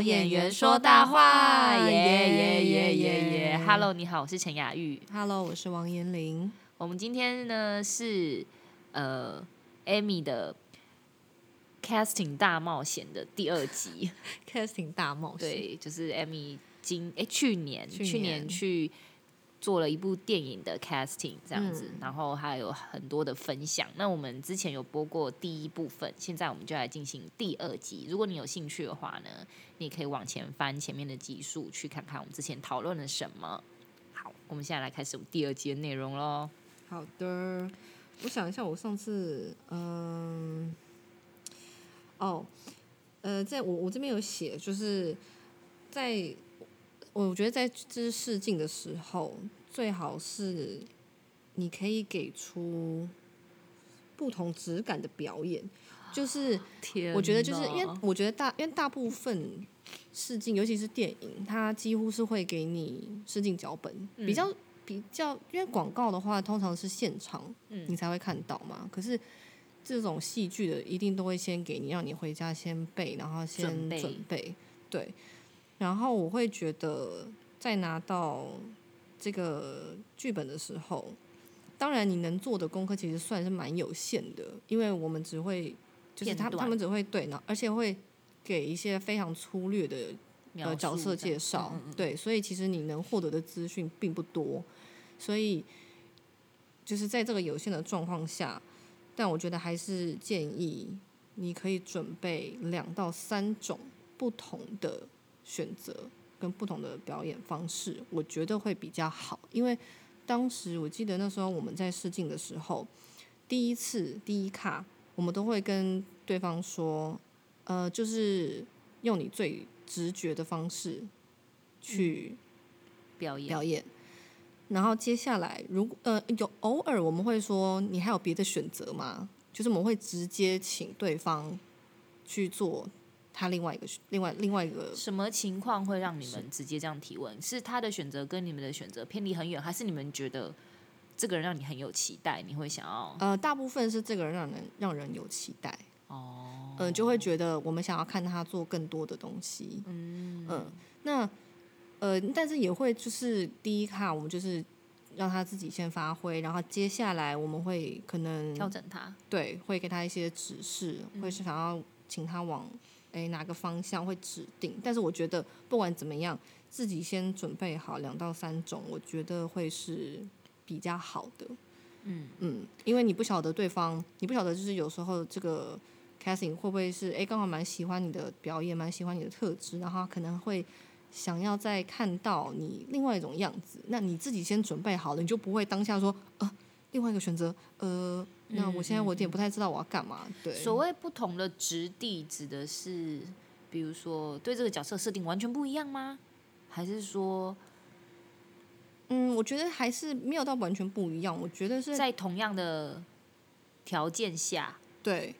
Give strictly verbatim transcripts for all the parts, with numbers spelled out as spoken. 老演员说大话，耶耶耶耶耶 ！Hello， 你好，我是陈雅玉。Hello， 我是王姵玲。我们今天呢是呃 Amy 的 Casting 大冒险的第二集。Casting 大冒险，对，就是 Amy 今哎去年去年去做了一部电影的 casting 这样子、嗯、然后还有很多的分享。那我们之前有播过第一部分，现在我们就来进行第二集。如果你有兴趣的话呢，你可以往前翻前面的集数去看看我们之前讨论了什么。好，我们现在来开始我们第二集的内容咯。好的，我想一下，我上次嗯哦呃在我我这边有写，就是在我觉得在这试镜的时候，最好是你可以给出不同质感的表演。就是我觉得就是因为我觉得大因为大部分试镜，尤其是电影，它几乎是会给你试镜脚本，嗯、比较比较因为广告的话，通常是现场、嗯、你才会看到嘛。可是这种戏剧的，一定都会先给你，让你回家先背，然后先准备。准备对。然后我会觉得在拿到这个剧本的时候，当然你能做的功课其实算是蛮有限的，因为我们只会就是他 们, 他们只会对，而且会给一些非常粗略的、呃、角色介绍，嗯嗯嗯对，所以其实你能获得的资讯并不多，所以就是在这个有限的状况下，但我觉得还是建议你可以准备两到三种不同的选择跟不同的表演方式，我觉得会比较好。因为当时我记得那时候我们在试镜的时候，第一次第一卡我们都会跟对方说，呃，就是用你最直觉的方式去表演。嗯、表演。然后接下来，如果呃有偶尔我们会说，你还有别的选择吗？就是我们会直接请对方去做。他另外一个另外另外一个什么情况会让你们直接这样提问？ 是, 是他的选择跟你们的选择偏离很远，还是你们觉得这个人让你很有期待，你会想要？呃，大部分是这个人让人让人有期待哦，呃，就会觉得我们想要看他做更多的东西。嗯嗯、呃，那呃，但是也会就是第一卡我们就是让他自己先发挥，然后接下来我们会可能调整他，对，会给他一些指示，嗯、会是想要请他往。哎，哪个方向会指定？但是我觉得不管怎么样，自己先准备好两到三种，我觉得会是比较好的。嗯嗯，因为你不晓得对方，你不晓得就是有时候这个 casting 会不会是哎刚好蛮喜欢你的表演，蛮喜欢你的特质，然后可能会想要再看到你另外一种样子。那你自己先准备好了，你就不会当下说呃另外一个选择呃。那我现在我有点不太知道我要干嘛。对，所谓不同的质地指的是，比如说对这个角色设定完全不一样吗？还是说，嗯，我觉得还是没有到完全不一样。我觉得是在同样的条件下，对，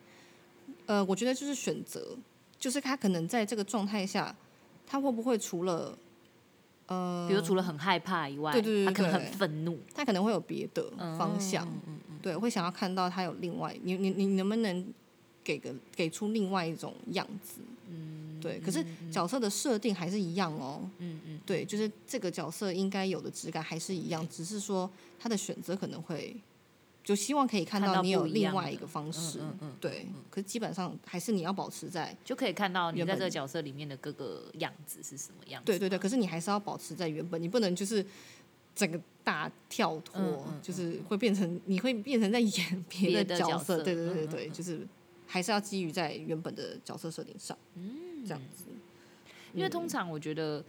呃，我觉得就是选择，就是他可能在这个状态下，他会不会除了。呃，比如除了很害怕以外，对对对对他可能很愤怒，他可能会有别的方向，嗯嗯嗯、对，会想要看到他有另外，你你你能不能给个给出另外一种样子？嗯，对。可是角色的设定还是一样哦，嗯嗯，对，就是这个角色应该有的质感还是一样，只是说他的选择可能会，就希望可以看到你有另外一个方式，嗯嗯嗯、对、嗯。可是基本上还是你要保持在，就可以看到你在这个角色里面的各个样子是什么样子。对对对，可是你还是要保持在原本，你不能就是整个大跳脱，嗯嗯、就是会变成你会变成在演别的角色。角色对对对对，嗯嗯、就是还是要基于在原本的角色设定上，嗯，这样子。因为通常我觉得，嗯、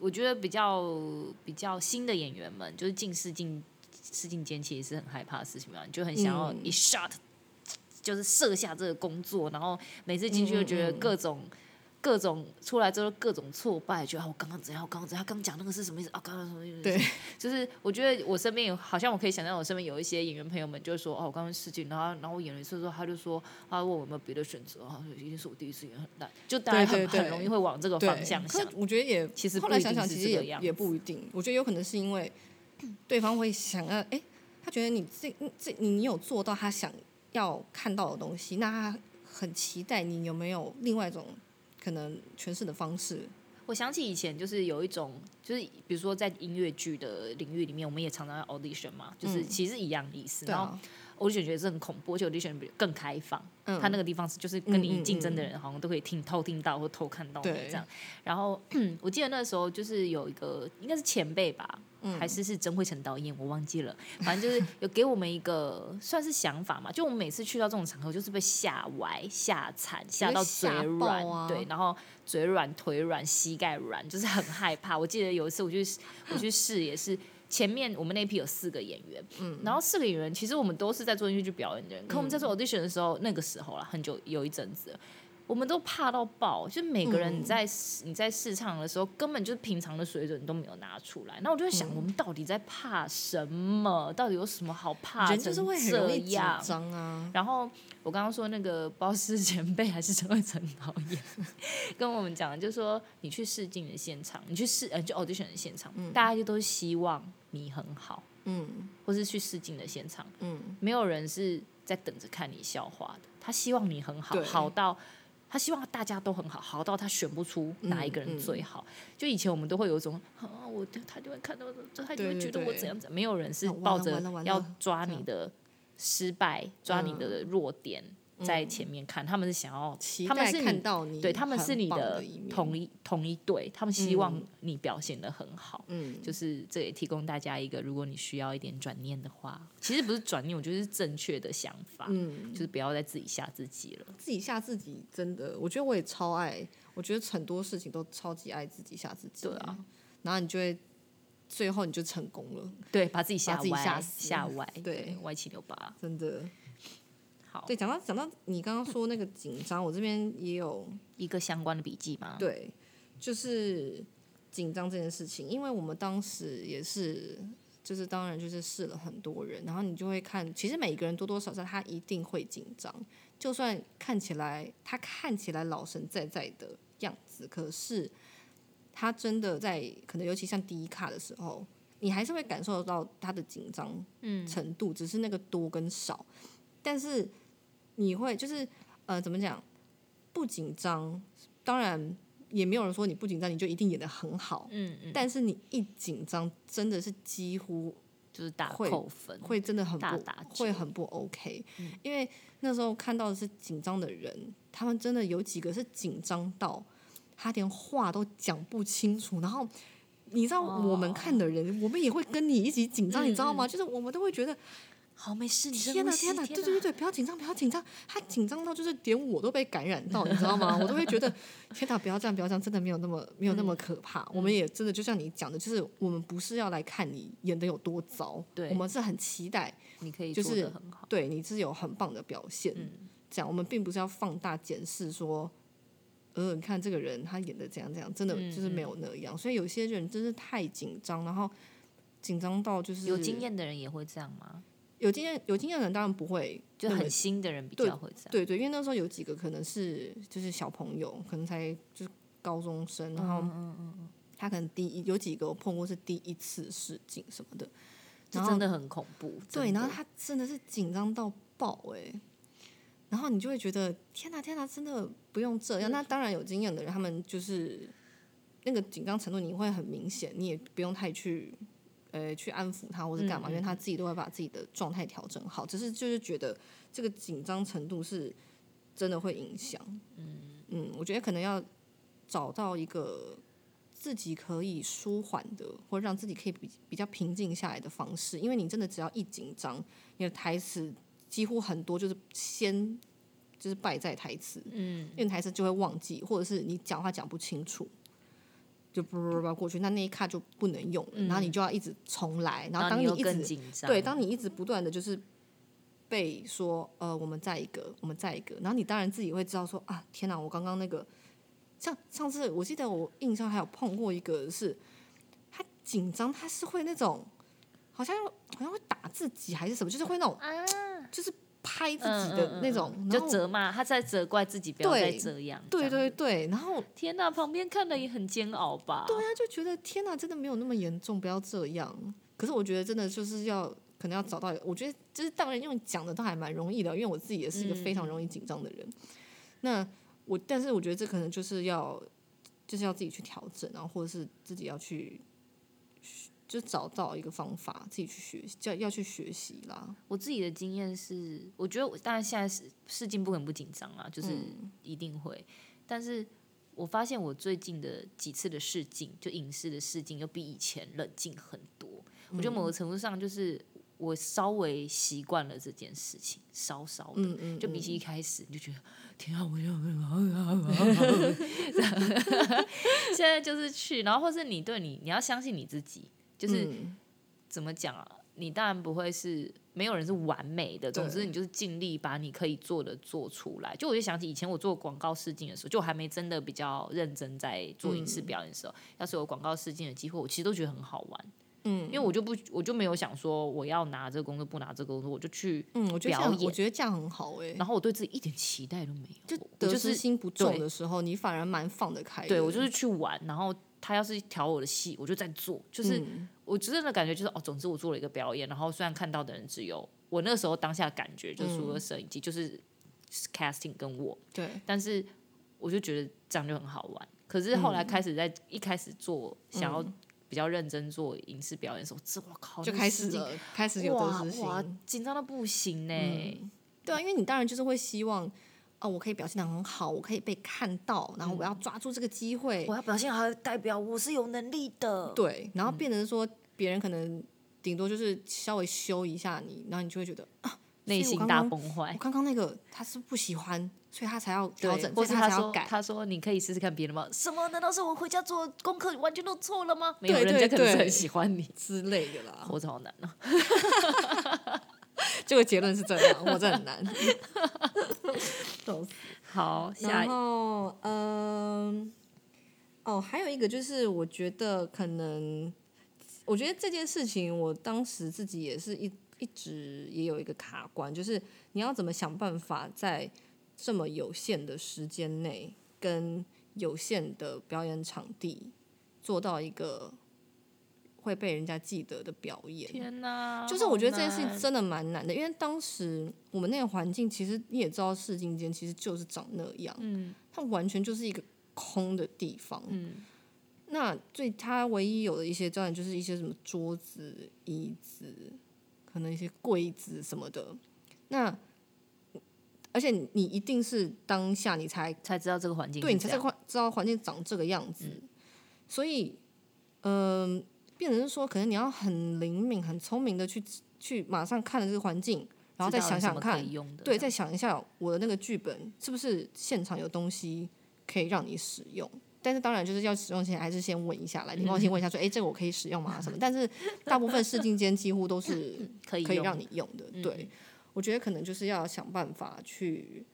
我觉得比较比较新的演员们，就是进试镜。试镜间其实是很害怕的事情嘛，你就很想要一 shot、嗯、就是射下这个工作，然后每次进去就觉得各种、嗯、各种出来之后各种挫败，觉得、啊、我刚刚怎样，我刚刚怎样，刚讲那个是什么意思啊？刚刚什么意思？对，就是我觉得我身边有，好像我可以想象我身边有一些演员朋友们就说哦，我刚刚试镜，然后然后我演了一次的时候，他就说他问我有没有别的选择，啊，一定是我第一次演很烂，就大家 很, 很容易会往这个方向想。我觉得也其实后来想想，其实 也, 也不一定，我觉得有可能是因为。对方会想要，哎，他觉得你这这你有做到他想要看到的东西，那他很期待你有没有另外一种可可能诠释的方式。我想起以前就是有一种，就是比如说在音乐剧的领域里面，我们也常常要 audition 嘛，就是其实一样的意思、嗯、然后 audition 觉得是很恐怖，而且 audition 更开放、嗯、它那个地方是就是跟你竞争的人好像都可以听偷听到或偷看到你这样。然后我记得那时候就是有一个应该是前辈吧、嗯、还是是曾慧成导演我忘记了，反正就是有给我们一个算是想法嘛，就我们每次去到这种场合就是被吓歪吓惨吓到嘴软、啊、对，然后嘴软腿软膝盖软，就是很害怕。我记得有一次我去我去试也是前面我们那批有四个演员、嗯、然后四个演员其实我们都是在做音乐剧表演的人、嗯、可我们在做 audition 的时候那个时候啦，很久有一阵子我们都怕到爆，就每个人你在、嗯、你在试唱的时候根本就是平常的水准都没有拿出来。那我就在想、嗯、我们到底在怕什么，到底有什么好怕成这样，人就是会很容易紧张啊。然后我刚刚说那个包师前辈还是陈慧成导演跟我们讲，就是说你去试镜的现场，你去试、呃、就 audition 的现场、嗯、大家就都是希望你很好，嗯，或是去试镜的现场，嗯，没有人是在等着看你笑话的，他希望你很好，好到他希望大家都很好，好到他选不出哪一个人最好、嗯嗯、就以前我们都会有一种、啊、我他就会看到他就会觉得我怎样怎样，没有人是抱着要抓你的失败、嗯、抓你的弱点在前面看、嗯、他们是想要期待看到你，对，他们是你的同一同一队，他们希望你表现得很好、嗯、就是这也提供大家一个，如果你需要一点转念的话，其实不是转念，我觉得是正确的想法、嗯、就是不要再自己吓自己了。自己吓自己真的，我觉得我也超爱，我觉得很多事情都超级爱自己吓自己。对啊，然后你就会最后你就成功了，对，把自己吓歪吓歪，对，歪七扭八，真的。对，讲到讲到你刚刚说那个紧张，我这边也有一个相关的笔记嘛。对，就是紧张这件事情，因为我们当时也是，就是当然就是试了很多人，然后你就会看，其实每个人多多少少他一定会紧张，就算看起来他看起来老神在在的样子，可是他真的在可能尤其像第一卡的时候，你还是会感受到他的紧张程度、嗯，只是那个多跟少。但是你会就是呃怎么讲，不紧张当然也没有人说你不紧张你就一定演得很好， 嗯, 嗯但是你一紧张真的是几乎就是大扣分，会真的很不大打折，会很不 OK、嗯、因为那时候看到的是紧张的人，他们真的有几个是紧张到他连话都讲不清楚，然后你知道我们看的人、哦、我们也会跟你一起紧张、嗯、你知道吗，就是我们都会觉得好没事，天哪天哪，对对对，不要紧张不要紧张，他紧张到就是连我都被感染到，你知道吗？我都会觉得天哪，不要这样不要这样，真的没有那么没有那么可怕、嗯。我们也真的就像你讲的，就是我们不是要来看你演得有多糟，我们是很期待你可以做得很好，就是、对，你是有很棒的表现。嗯、这样我们并不是要放大检视说，呃，你看这个人他演得怎样怎样，真的就是没有那样。嗯、所以有些人真是太紧张，然后紧张到就是有经验的人也会这样吗？有经验有经验的人当然不会，就很新的人比较会这样。对 对, 对，因为那时候有几个可能是就是小朋友，可能才就是高中生，然后他可能第一有几个我碰过是第一次试镜什么的，这真的很恐怖。对，然后他真的是紧张到爆哎、欸，然后你就会觉得天哪天哪，真的不用这样。那当然有经验的人，他们就是那个紧张程度你会很明显，你也不用太去。呃，去安抚他或是干嘛、嗯、因为他自己都会把自己的状态调整好，只是就是觉得这个紧张程度是真的会影响。 嗯, 嗯我觉得可能要找到一个自己可以舒缓的或让自己可以 比, 比较平静下来的方式，因为你真的只要一紧张，你的台词几乎很多就是先就是败在台词、嗯、因为台词就会忘记，或者是你讲话讲不清楚就啵啵啵过去，那那一卡就不能用了、嗯、然后你就要一直重来，然后当你一直你对，当你一直不断的就是被说呃我们再一个我们再一个，然后你当然自己会知道说啊天哪，我刚刚那个像上次我记得我印象还有碰过一个是他紧张，他是会那种好像好像会打自己还是什么，就是会那种、啊、就是拍自己的那种、嗯嗯、就责骂他，在责怪自己不要再这样。对对对，然后天哪，旁边看了也很煎熬吧。对啊，就觉得天哪，真的没有那么严重，不要这样。可是我觉得真的就是要可能要找到，我觉得就是当然用讲的都还蛮容易的，因为我自己也是一个非常容易紧张的人、嗯、那我但是我觉得这可能就是要就是要自己去调整，然后或者是自己要去就找到一个方法自己去学习，要要去学习啦。我自己的经验是，我觉得我当然现在试镜不可能不紧张啦，就是一定会、嗯、但是我发现我最近的几次的试镜，就影视的试镜又比以前冷静很多、嗯、我觉得某个程度上就是我稍微习惯了这件事情，稍稍的、嗯嗯、就比起一开始你就觉得天啊我要现在就是去，然后或是你对你你要相信你自己，就是、嗯、怎么讲啊，你当然不会是没有人是完美的，总之你就是尽力把你可以做的做出来。就我就想起以前我做广告试镜的时候，就我还没真的比较认真在做影视表演的时候、嗯、要是有广告试镜的机会我其实都觉得很好玩，嗯，因为我就不我就没有想说我要拿这个工作不拿这个工作，我就去表演、嗯、我, 觉得我觉得这样很好耶、欸、然后我对自己一点期待都没有，就得失心不重的时候你反而蛮放得开的。对，我就是去玩，然后他要是调我的戏我就在做，就是、嗯、我真的感觉就是哦，总之我做了一个表演，然后虽然看到的人只有我那时候当下感觉就除了摄影机、嗯、就是 casting 跟我，对，但是我就觉得这样就很好玩。可是后来开始在、嗯、一开始做想要比较认真做影视表演的时候，这我靠就开始了，开始有得失心，哇，紧张到不行呢、欸嗯。对啊，因为你当然就是会希望哦，我可以表现得很好，我可以被看到，然后我要抓住这个机会，我要表现好，代表我是有能力的。对，然后变成说别人可能顶多就是稍微修一下你，然后你就会觉得啊，内心大崩坏。我刚刚那个他是不喜欢，所以他才要调整，或是他才要改。他说你可以试试看别人吗？什么？难道是我回家做功课完全都错了吗？没有，人家可能是很喜欢你之类的啦。活着好难啊！这个结论是这样，活着很难。好，下一然后嗯、呃，哦，还有一个就是，我觉得可能，我觉得这件事情，我当时自己也是一一直也有一个卡关，就是你要怎么想办法在这么有限的时间内，跟有限的表演场地，做到一个会被人家记得的表演。天哪，就是我觉得这件事情真的蛮难的，因为当时我们那个环境其实你也知道试镜间其实就是长那样、嗯、它完全就是一个空的地方、嗯、那最它唯一有的一些当然就是一些什么桌子椅子可能一些柜子什么的，那而且你一定是当下你才才知道这个环境，对，你才知道环境长这个样子、嗯、所以嗯、呃变成是说可能你要很灵敏很聪明的去去马上看了这个环境，然后再想想看，对，再想一下我的那个剧本是不是现场有东西可以让你使用，但是当然就是要使用前还是先问一下，来你帮我先问一下说哎、嗯欸，这个我可以使用吗什么，但是大部分试镜间几乎都是可以让你用的、嗯、对，我觉得可能就是要想办法去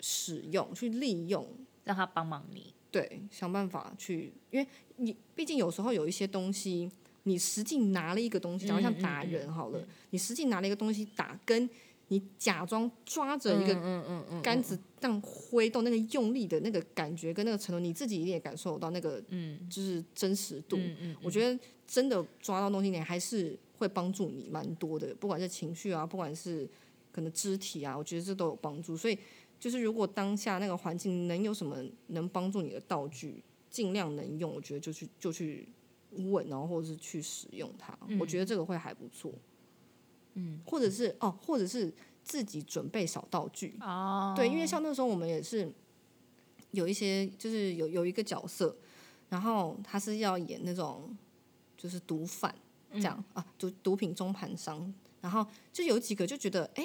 使用去利用，让他帮忙你，对，想办法去，因为你毕竟有时候有一些东西你实际拿了一个东西，假如像打人好了、嗯嗯嗯、你实际拿了一个东西打，跟你假装抓着一个杆子这样挥动，那个用力的那个感觉跟那个程度你自己一定也感受到那个就是真实度、嗯嗯嗯嗯、我觉得真的抓到东西你还是会帮助你蛮多的，不管是情绪啊，不管是可能肢体啊，我觉得这都有帮助。所以就是如果当下那个环境能有什么能帮助你的道具尽量能用，我觉得就去就去问，然后或者是去使用它、嗯、我觉得这个会还不错、嗯、或者是哦，或者是自己准备小道具、哦、对，因为像那时候我们也是有一些就是有有一个角色，然后他是要演那种就是毒贩这样、嗯、啊，毒毒品中盘商，然后就有几个就觉得哎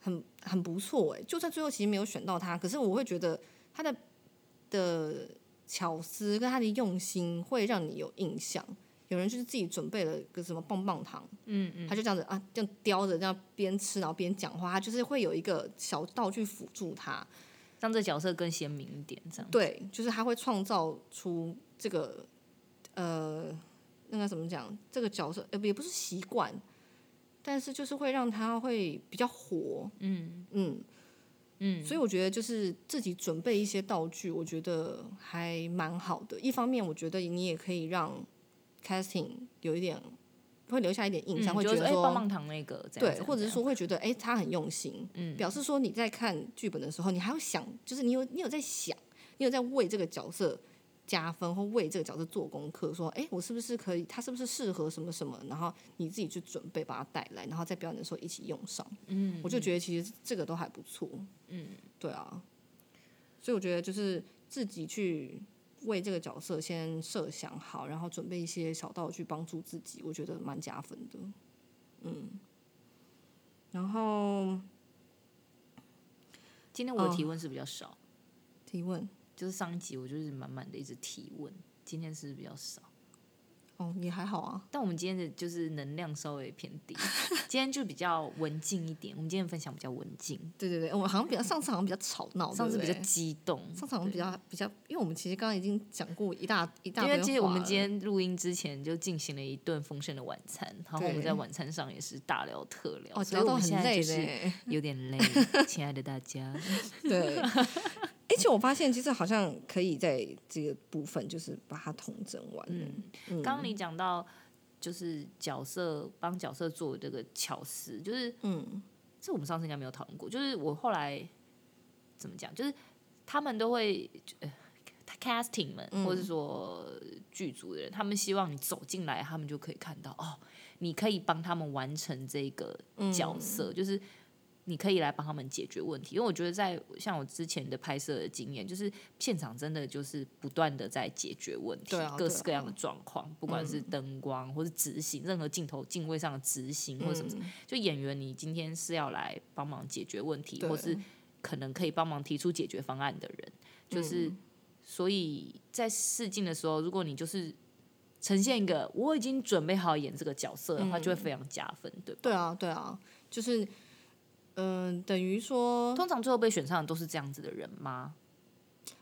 很很不错哎，就算最后其实没有选到他，可是我会觉得他的的巧思跟他的用心会让你有印象。有人就是自己准备了个什么棒棒糖，嗯嗯，他就这样子啊，这样叼着，这样边吃然后边讲话，他就是会有一个小道具辅助他，让这角色更鲜明一点，这样对，就是他会创造出这个呃那个怎么讲，这个角色也不是习惯。但是就是会让他会比较活，嗯嗯嗯，所以我觉得就是自己准备一些道具，我觉得还蛮好的。一方面，我觉得你也可以让 casting 有一点会留下一点印象，嗯、会觉得说、欸、棒棒糖那个，对，或者是说会觉得哎、欸、他很用心，嗯，表示说你在看剧本的时候，你还要想，就是你有你有在想，你有在为这个角色加分或为这个角色做功课，说哎、欸、我是不是可以，他是不是适合什么什么，然后你自己去准备把它带来，然后在表演的时候一起用上，嗯，我就觉得其实这个都还不错，嗯，对啊，所以我觉得就是自己去为这个角色先设想好，然后准备一些小道具帮助自己，我觉得蛮加分的，嗯。然后今天我的提问是比较少，哦、提问就是上一集我就是满满的一直提问，今天是比较少。哦，也还好啊。但我们今天的就是能量稍微偏低，今天就比较文静一点。我们今天分享比较文静。对对对，我好像比较上次好像比较吵闹，上次比较激动，上次好像比较比较，因为我们其实刚刚已经讲过一大一大堆话了。因为其实我们今天录音之前就进行了一顿丰盛的晚餐，然后我们在晚餐上也是大聊特聊，哦、所以我们现在就是有点累，亲爱的大家。对。而且我发现其实好像可以在这个部分就是把它统整完。嗯，刚刚你讲到就是角色帮角色做这个巧思，就是嗯，这我们上次应该没有讨论过。就是我后来怎么讲，就是他们都会、呃、casting 们、嗯、或者说剧组的人，他们希望你走进来，他们就可以看到哦，你可以帮他们完成这个角色，嗯、就是。你可以来帮他们解决问题，因为我觉得在像我之前的拍摄的经验，就是现场真的就是不断的在解决问题，啊、各式各样的状况，啊、不管是灯光、嗯、或是执行，任何镜头镜位上的执行或什么什么，嗯、就演员你今天是要来帮忙解决问题，或是可能可以帮忙提出解决方案的人，就是、嗯、所以在试镜的时候，如果你就是呈现一个我已经准备好演这个角色的话，嗯、就会非常加分，对吧？对啊，对啊，就是。嗯、呃，等于说，通常最后被选上的都是这样子的人吗？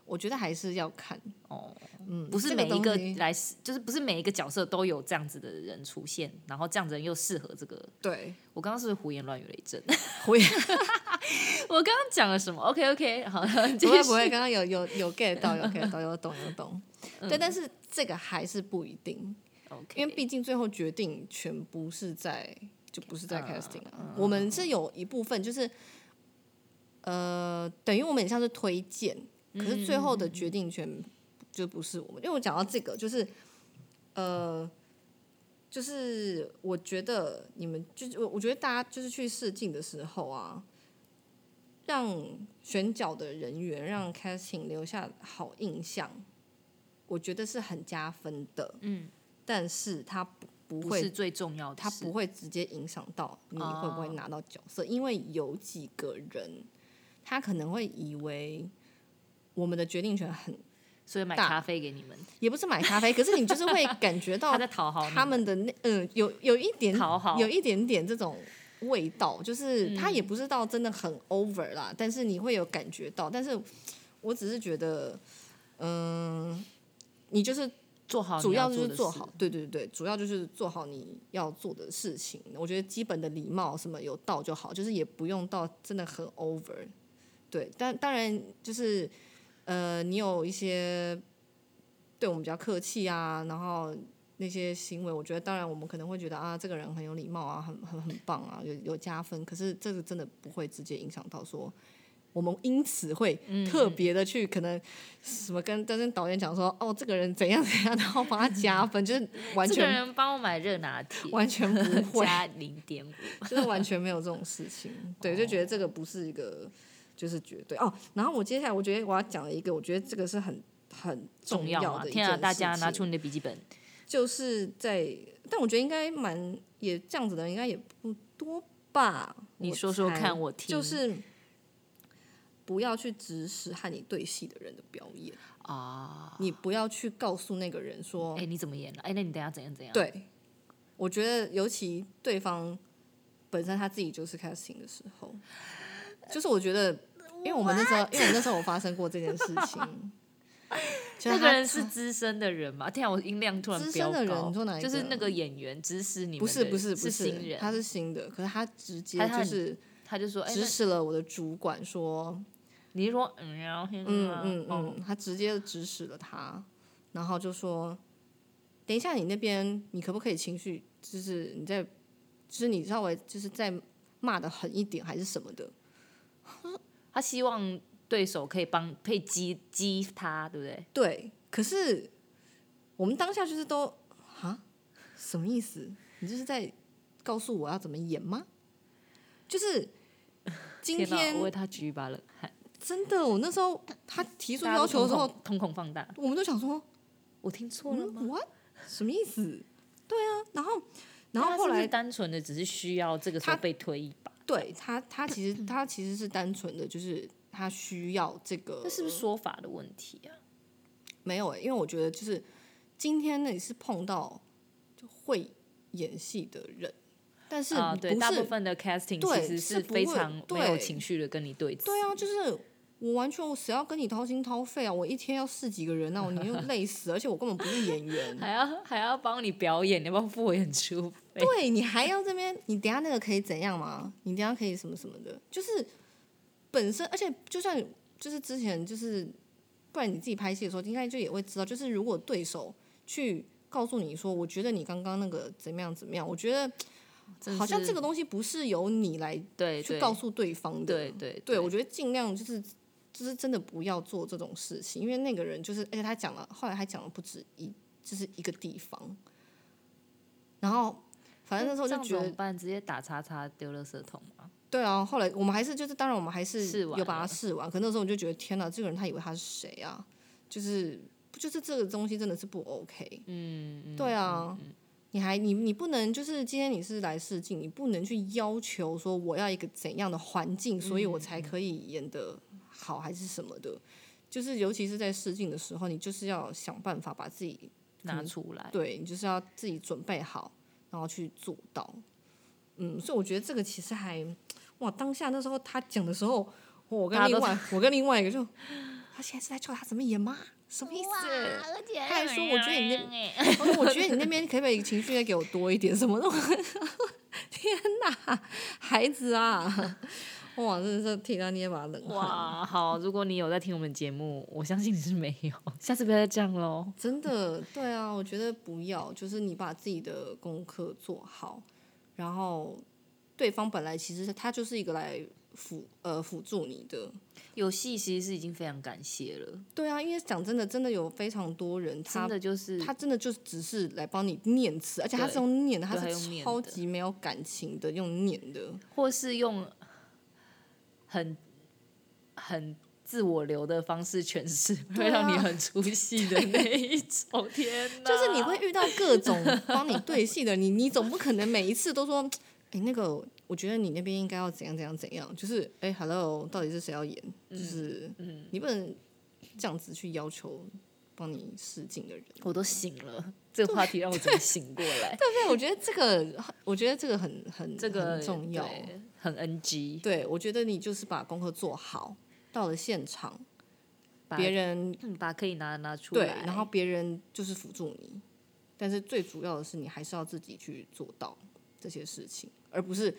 我觉得还是要看哦，嗯，不是每一个来，這個、就是不是每一个角色都有这样子的人出现，然后这样子人又适合这个。对，我刚刚 是, 是胡言乱语了一阵，胡言，我刚刚讲了什么 ？OK OK， 好，不会不会，刚刚有有有 get 到，有 get 到，有懂有懂、嗯。对，但是这个还是不一定， okay. 因为毕竟最后决定全不是在。就不是在 casting 啊，嗯、我们是有一部分就是，呃，等于我们很像是推荐，可是最后的决定权就不是我们。因为我讲到这个，就是，呃，就是我觉得你们就我觉得大家就是去试镜的时候啊，让选角的人员让 casting 留下好印象，我觉得是很加分的。嗯，但是他不。不, 會不是最重要的事，它不会直接影响到你会不会拿到角色， oh. 因为有几个人他可能会以为我们的决定权很大，所以买咖啡给你们也不是买咖啡，可是你就是会感觉到他在讨好他们的那嗯，有有一点讨好，有一点点这种味道，就是他也不是到真的很 over 啦，嗯、但是你会有感觉到，但是我只是觉得，嗯，你就是。做好主要就是做好，对对对，主要就是做好你要做的事情。我觉得基本的礼貌什么有到就好，就是也不用到真的很 over。对，但当然就是呃，你有一些对我们比较客气啊，然后那些行为，我觉得当然我们可能会觉得啊，这个人很有礼貌啊，很很很棒啊，有有加分。可是这个真的不会直接影响到说。我们因此会特别的去可能什么跟跟导演讲说哦这个人怎样怎样，然后帮他加分，就是完全这个人帮我买热拿铁，完全不会加零点五，就是完全没有这种事情。对，就觉得这个不是一个就是绝对哦。然后我接下来我觉得我要讲了一个，我觉得这个是很很重要的一件事情。天啊，大家拿出你的笔记本，就是在，但我觉得应该蛮也这样子的，应该也不多吧。你说说看，我听就是。不要去指使和你对戏的人的表演啊！你不要去告诉那个人说：“哎、欸，你怎么演了？哎、欸，那你等一下怎样怎样？”对，我觉得尤其对方本身他自己就是 casting 的时候，就是我觉得，因为我们那时候， What? 因为我那时候我发生过这件事情。那个人是资深的人嘛？天啊，我音量突然飙高。资深的人，你说哪一个？就是那个演员指使你们的人，不是不是不 是, 是新人，他是新的，可是他直接就是他就说指使了我的主管说。你是说嗯然后嗯嗯嗯，他直接指使了他，然后就说等一下你那边你可不可以情绪就是你在就是你稍微就是再骂的狠一点还是什么的。他希望对手可以帮可以激激他，对不对？对，可是我们当下就是都啊，什么意思？你就是在告诉我要怎么演吗？就是今天，天哪，我为他举一把冷汗。真的，我那时候他提出要求的时候，瞳孔放大，我们就想说，我听错了吗？嗯、What? 什么意思？对啊，然后然后后来他是不是单纯的只是需要这个时候被推一把。对他，他其实他其实是单纯的，就是他需要这个。这是不是说法的问题啊？没有、欸，因为我觉得就是今天那里是碰到就会演戏的人，但是不是、啊、对大部分的 casting 其实是非常没有情绪的跟你对峙。对啊，就是我完全我谁要跟你掏心掏肺啊？我一天要试几个人啊？我你就累死，而且我根本不是演员，还要还要帮你表演，你要不要付我演出？对你还要这边，你等一下那个可以怎样吗？你等一下可以什么什么的，就是本身，而且就算就是之前就是，不然你自己拍戏的时候，应该就也会知道，就是如果对手去告诉你说，我觉得你刚刚那个怎么样怎么样，我觉得好像这个东西不是由你来去告诉对方的，对对 对, 对, 对，我觉得尽量就是就是真的不要做这种事情，因为那个人就是，而且他讲了，后来他讲了不止一，就是一个地方，然后。反正那时候就觉得这样怎么办？直接打叉叉丢垃圾桶吗？对啊，后来我们还是就是，当然我们还是有把它试完。可那时候我就觉得天哪，这个人他以为他是谁啊？就是就是这个东西真的是不 OK。嗯，对啊，嗯嗯、你还你你不能就是今天你是来试镜，你不能去要求说我要一个怎样的环境，所以我才可以演得好还是什么的。嗯、就是尤其是在试镜的时候，你就是要想办法把自己拿出来，对你就是要自己准备好。然后去做到，嗯，所以我觉得这个其实还，哇，当下那时候他讲的时候，我跟另外我跟另外一个就，他现在是在教他怎么演吗？什么意思？他还说我觉得你那，我说我觉得你那边可不可以情绪再给我多一点什么的？天哪，孩子啊！哇，真的是替他捏把冷汗。哇，好，如果你有在听我们节目，我相信你是没有，下次不要再这样咯。真的，对啊，我觉得不要，就是你把自己的功课做好，然后对方本来其实他就是一个来辅呃辅助你的。有戏其实是已经非常感谢了。对啊，因为讲真的，真的有非常多人，他真的就是他真的就只是来帮你念词，而且他是用念的，他是超级没有感情的，用念的，或是用。很很自我流的方式诠释，会让你很出戏的那一种。天哪！就是你会遇到各种帮你对戏的，你你总不可能每一次都说，哎、欸，那个我觉得你那边应该要怎样怎样怎样，就是哎、欸、，hello， 到底是谁要演？就是、嗯嗯、你不能这样子去要求帮你试镜的人。我都醒了，这个话题让我真的醒过来。对对，我觉得这个，我觉得这个很很、這個、很重要。很 N G， 对，我觉得你就是把功课做好，到了现场，别人把可以拿拿出来，对，然后别人就是辅助你，但是最主要的是你还是要自己去做到这些事情，而不是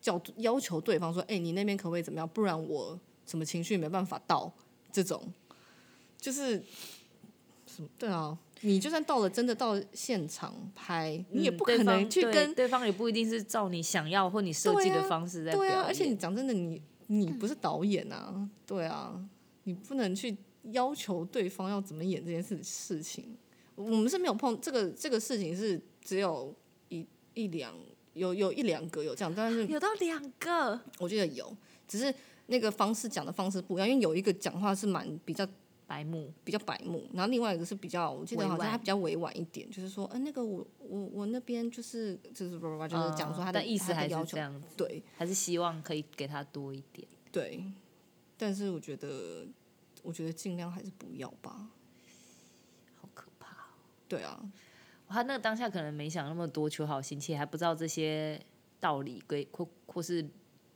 叫要求对方说，哎、欸，你那边可不可以怎么样？不然我什么情绪没办法到，这种就是什么对啊。你就算到了真的到现场拍、嗯、你也不可能去跟对 方, 對对方也不一定是照你想要或你设计的方式在表演，对 啊, 對啊而且你讲真的你你不是导演啊，对啊，你不能去要求对方要怎么演这件事情。我们是没有碰这个这个事情，是只有一一两有有一两个有这样，但是有到两个我觉得有，只是那个方式讲的方式不一样，因为有一个讲话是蛮比较白目，比较白目，然后另外一个是比较，我记得好像他比较委婉一点，就是说，呃，那个我我我那边就是就是叭叭就是讲说他的、嗯、意思还是这样子，对，还是希望可以给他多一点，对。但是我觉得，我觉得尽量还是不要吧，好可怕、哦。对啊，他那个当下可能没想那么多，求好心切，还不知道这些道理规或或是。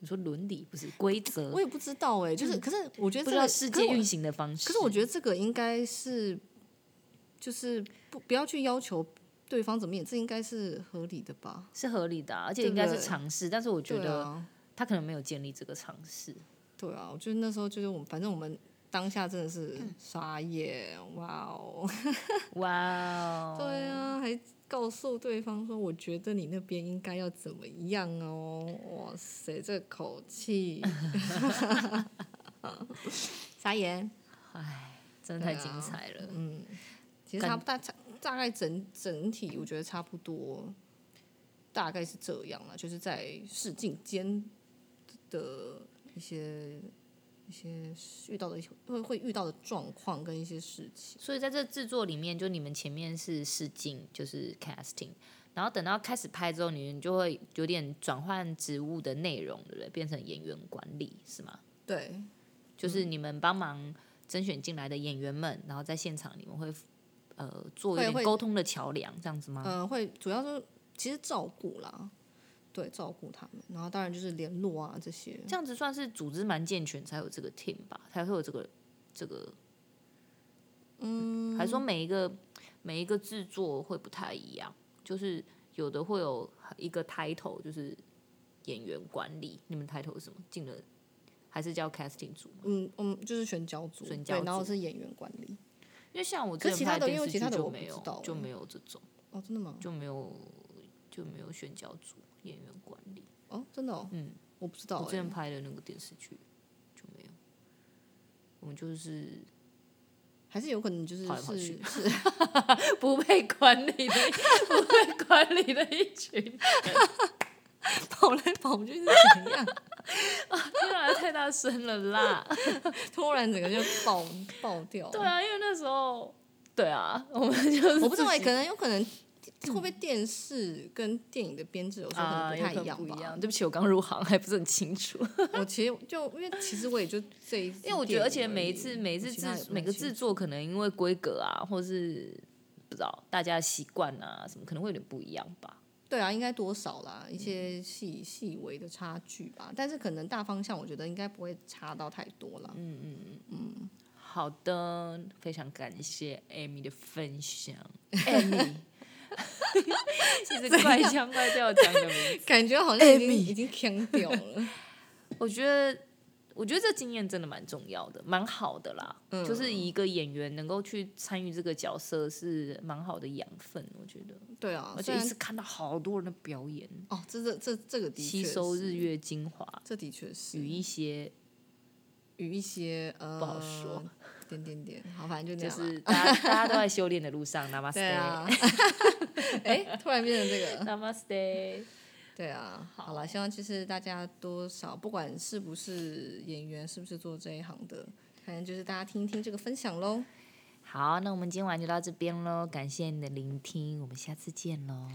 你说伦理不是规则，我也不知道哎、欸，就是、嗯、可是我觉得这个不知道世界运行的方式。可是我觉得这个应该是，就是不不要去要求对方怎么演，这应该是合理的吧？是合理的、啊，而且应该是尝试。但是我觉得他可能没有建立这个尝试。对啊，我觉得那时候就是我们，反正我们当下真的是傻眼，哇哦哇哦对啊，还告诉对方说我觉得你那边应该要怎么样哦，哇塞这口气傻眼，哎，真的太精彩了、啊、嗯，其实差不 大, 大概 整, 整体我觉得差不多大概是这样啦，就是在试镜间的一些一些遇到的 会, 会遇到的状况跟一些事情。所以在这制作里面，就你们前面是试镜，就是 casting， 然后等到开始拍之后，你就会有点转换职务的内容，对不对？变成演员管理是吗？对，就是你们帮忙甄选进来的演员们，然后在现场你们会呃做一点沟通的桥梁，这样子吗？呃，会，主要是其实照顾啦。对，照顾他们，然后当然就是联络啊这些，这样子算是组织蛮健全才有这个 team 吧，才会有这个这个，嗯，还说每一个每一个制作会不太一样，就是有的会有一个 title 就是演员管理，你们 title 是什么？进了还是叫 casting 组吗？嗯嗯，就是选角组，选角组，对，然后是演员管理，因为像我之前拍的电视剧就没有，其他的我不知道欸，就没有这种哦，真的吗？就没有就没有选角组。演员管理哦，真的哦，嗯，我不知道欸，我之前拍的那个电视剧就没有，我们就是还是有可能就是跑来跑去是是不被管理的不被管理的一群跑来跑去是怎样啊，天啊太大声了啦突然整个就 爆, 爆掉了。对啊，因为那时候对啊我们就是我不知道欸，可能有可能会不会电视跟电影的编制有时候可能不太一样吧？啊、不一样，对不起，我刚入行还不是很清楚。我其实就因为其实我也就这一次，因为我觉得而且每一次每一次制每个制作可能因为规格啊，或是不知道大家的习惯啊什么，可能会有点不一样吧。对啊，应该多少啦，一些细细微的差距吧，但是可能大方向我觉得应该不会差到太多啦。嗯嗯嗯嗯，好的，非常感谢 Amy 的分享 ，Amy 。其实怪腔怪调讲的名字感觉好像已经、Amy、已经腔掉了我觉得我觉得这经验真的蛮重要的，蛮好的啦、嗯、就是一个演员能够去参与这个角色是蛮好的养分，我觉得。对啊，而且一次看到好多人的表演哦，这这这这个的确吸收日月精华，这的确是与一些与一些、呃、不好说点点点，好，反正就那样，就是大家, 大家都在修炼的路上Namaste 对啊哎、欸，突然变成这个Namaste 对啊，好了，希望就是大家多少不管是不是演员，是不是做这一行的，反正就是大家听一听这个分享咯。好，那我们今晚就到这边咯，感谢你的聆听，我们下次见咯。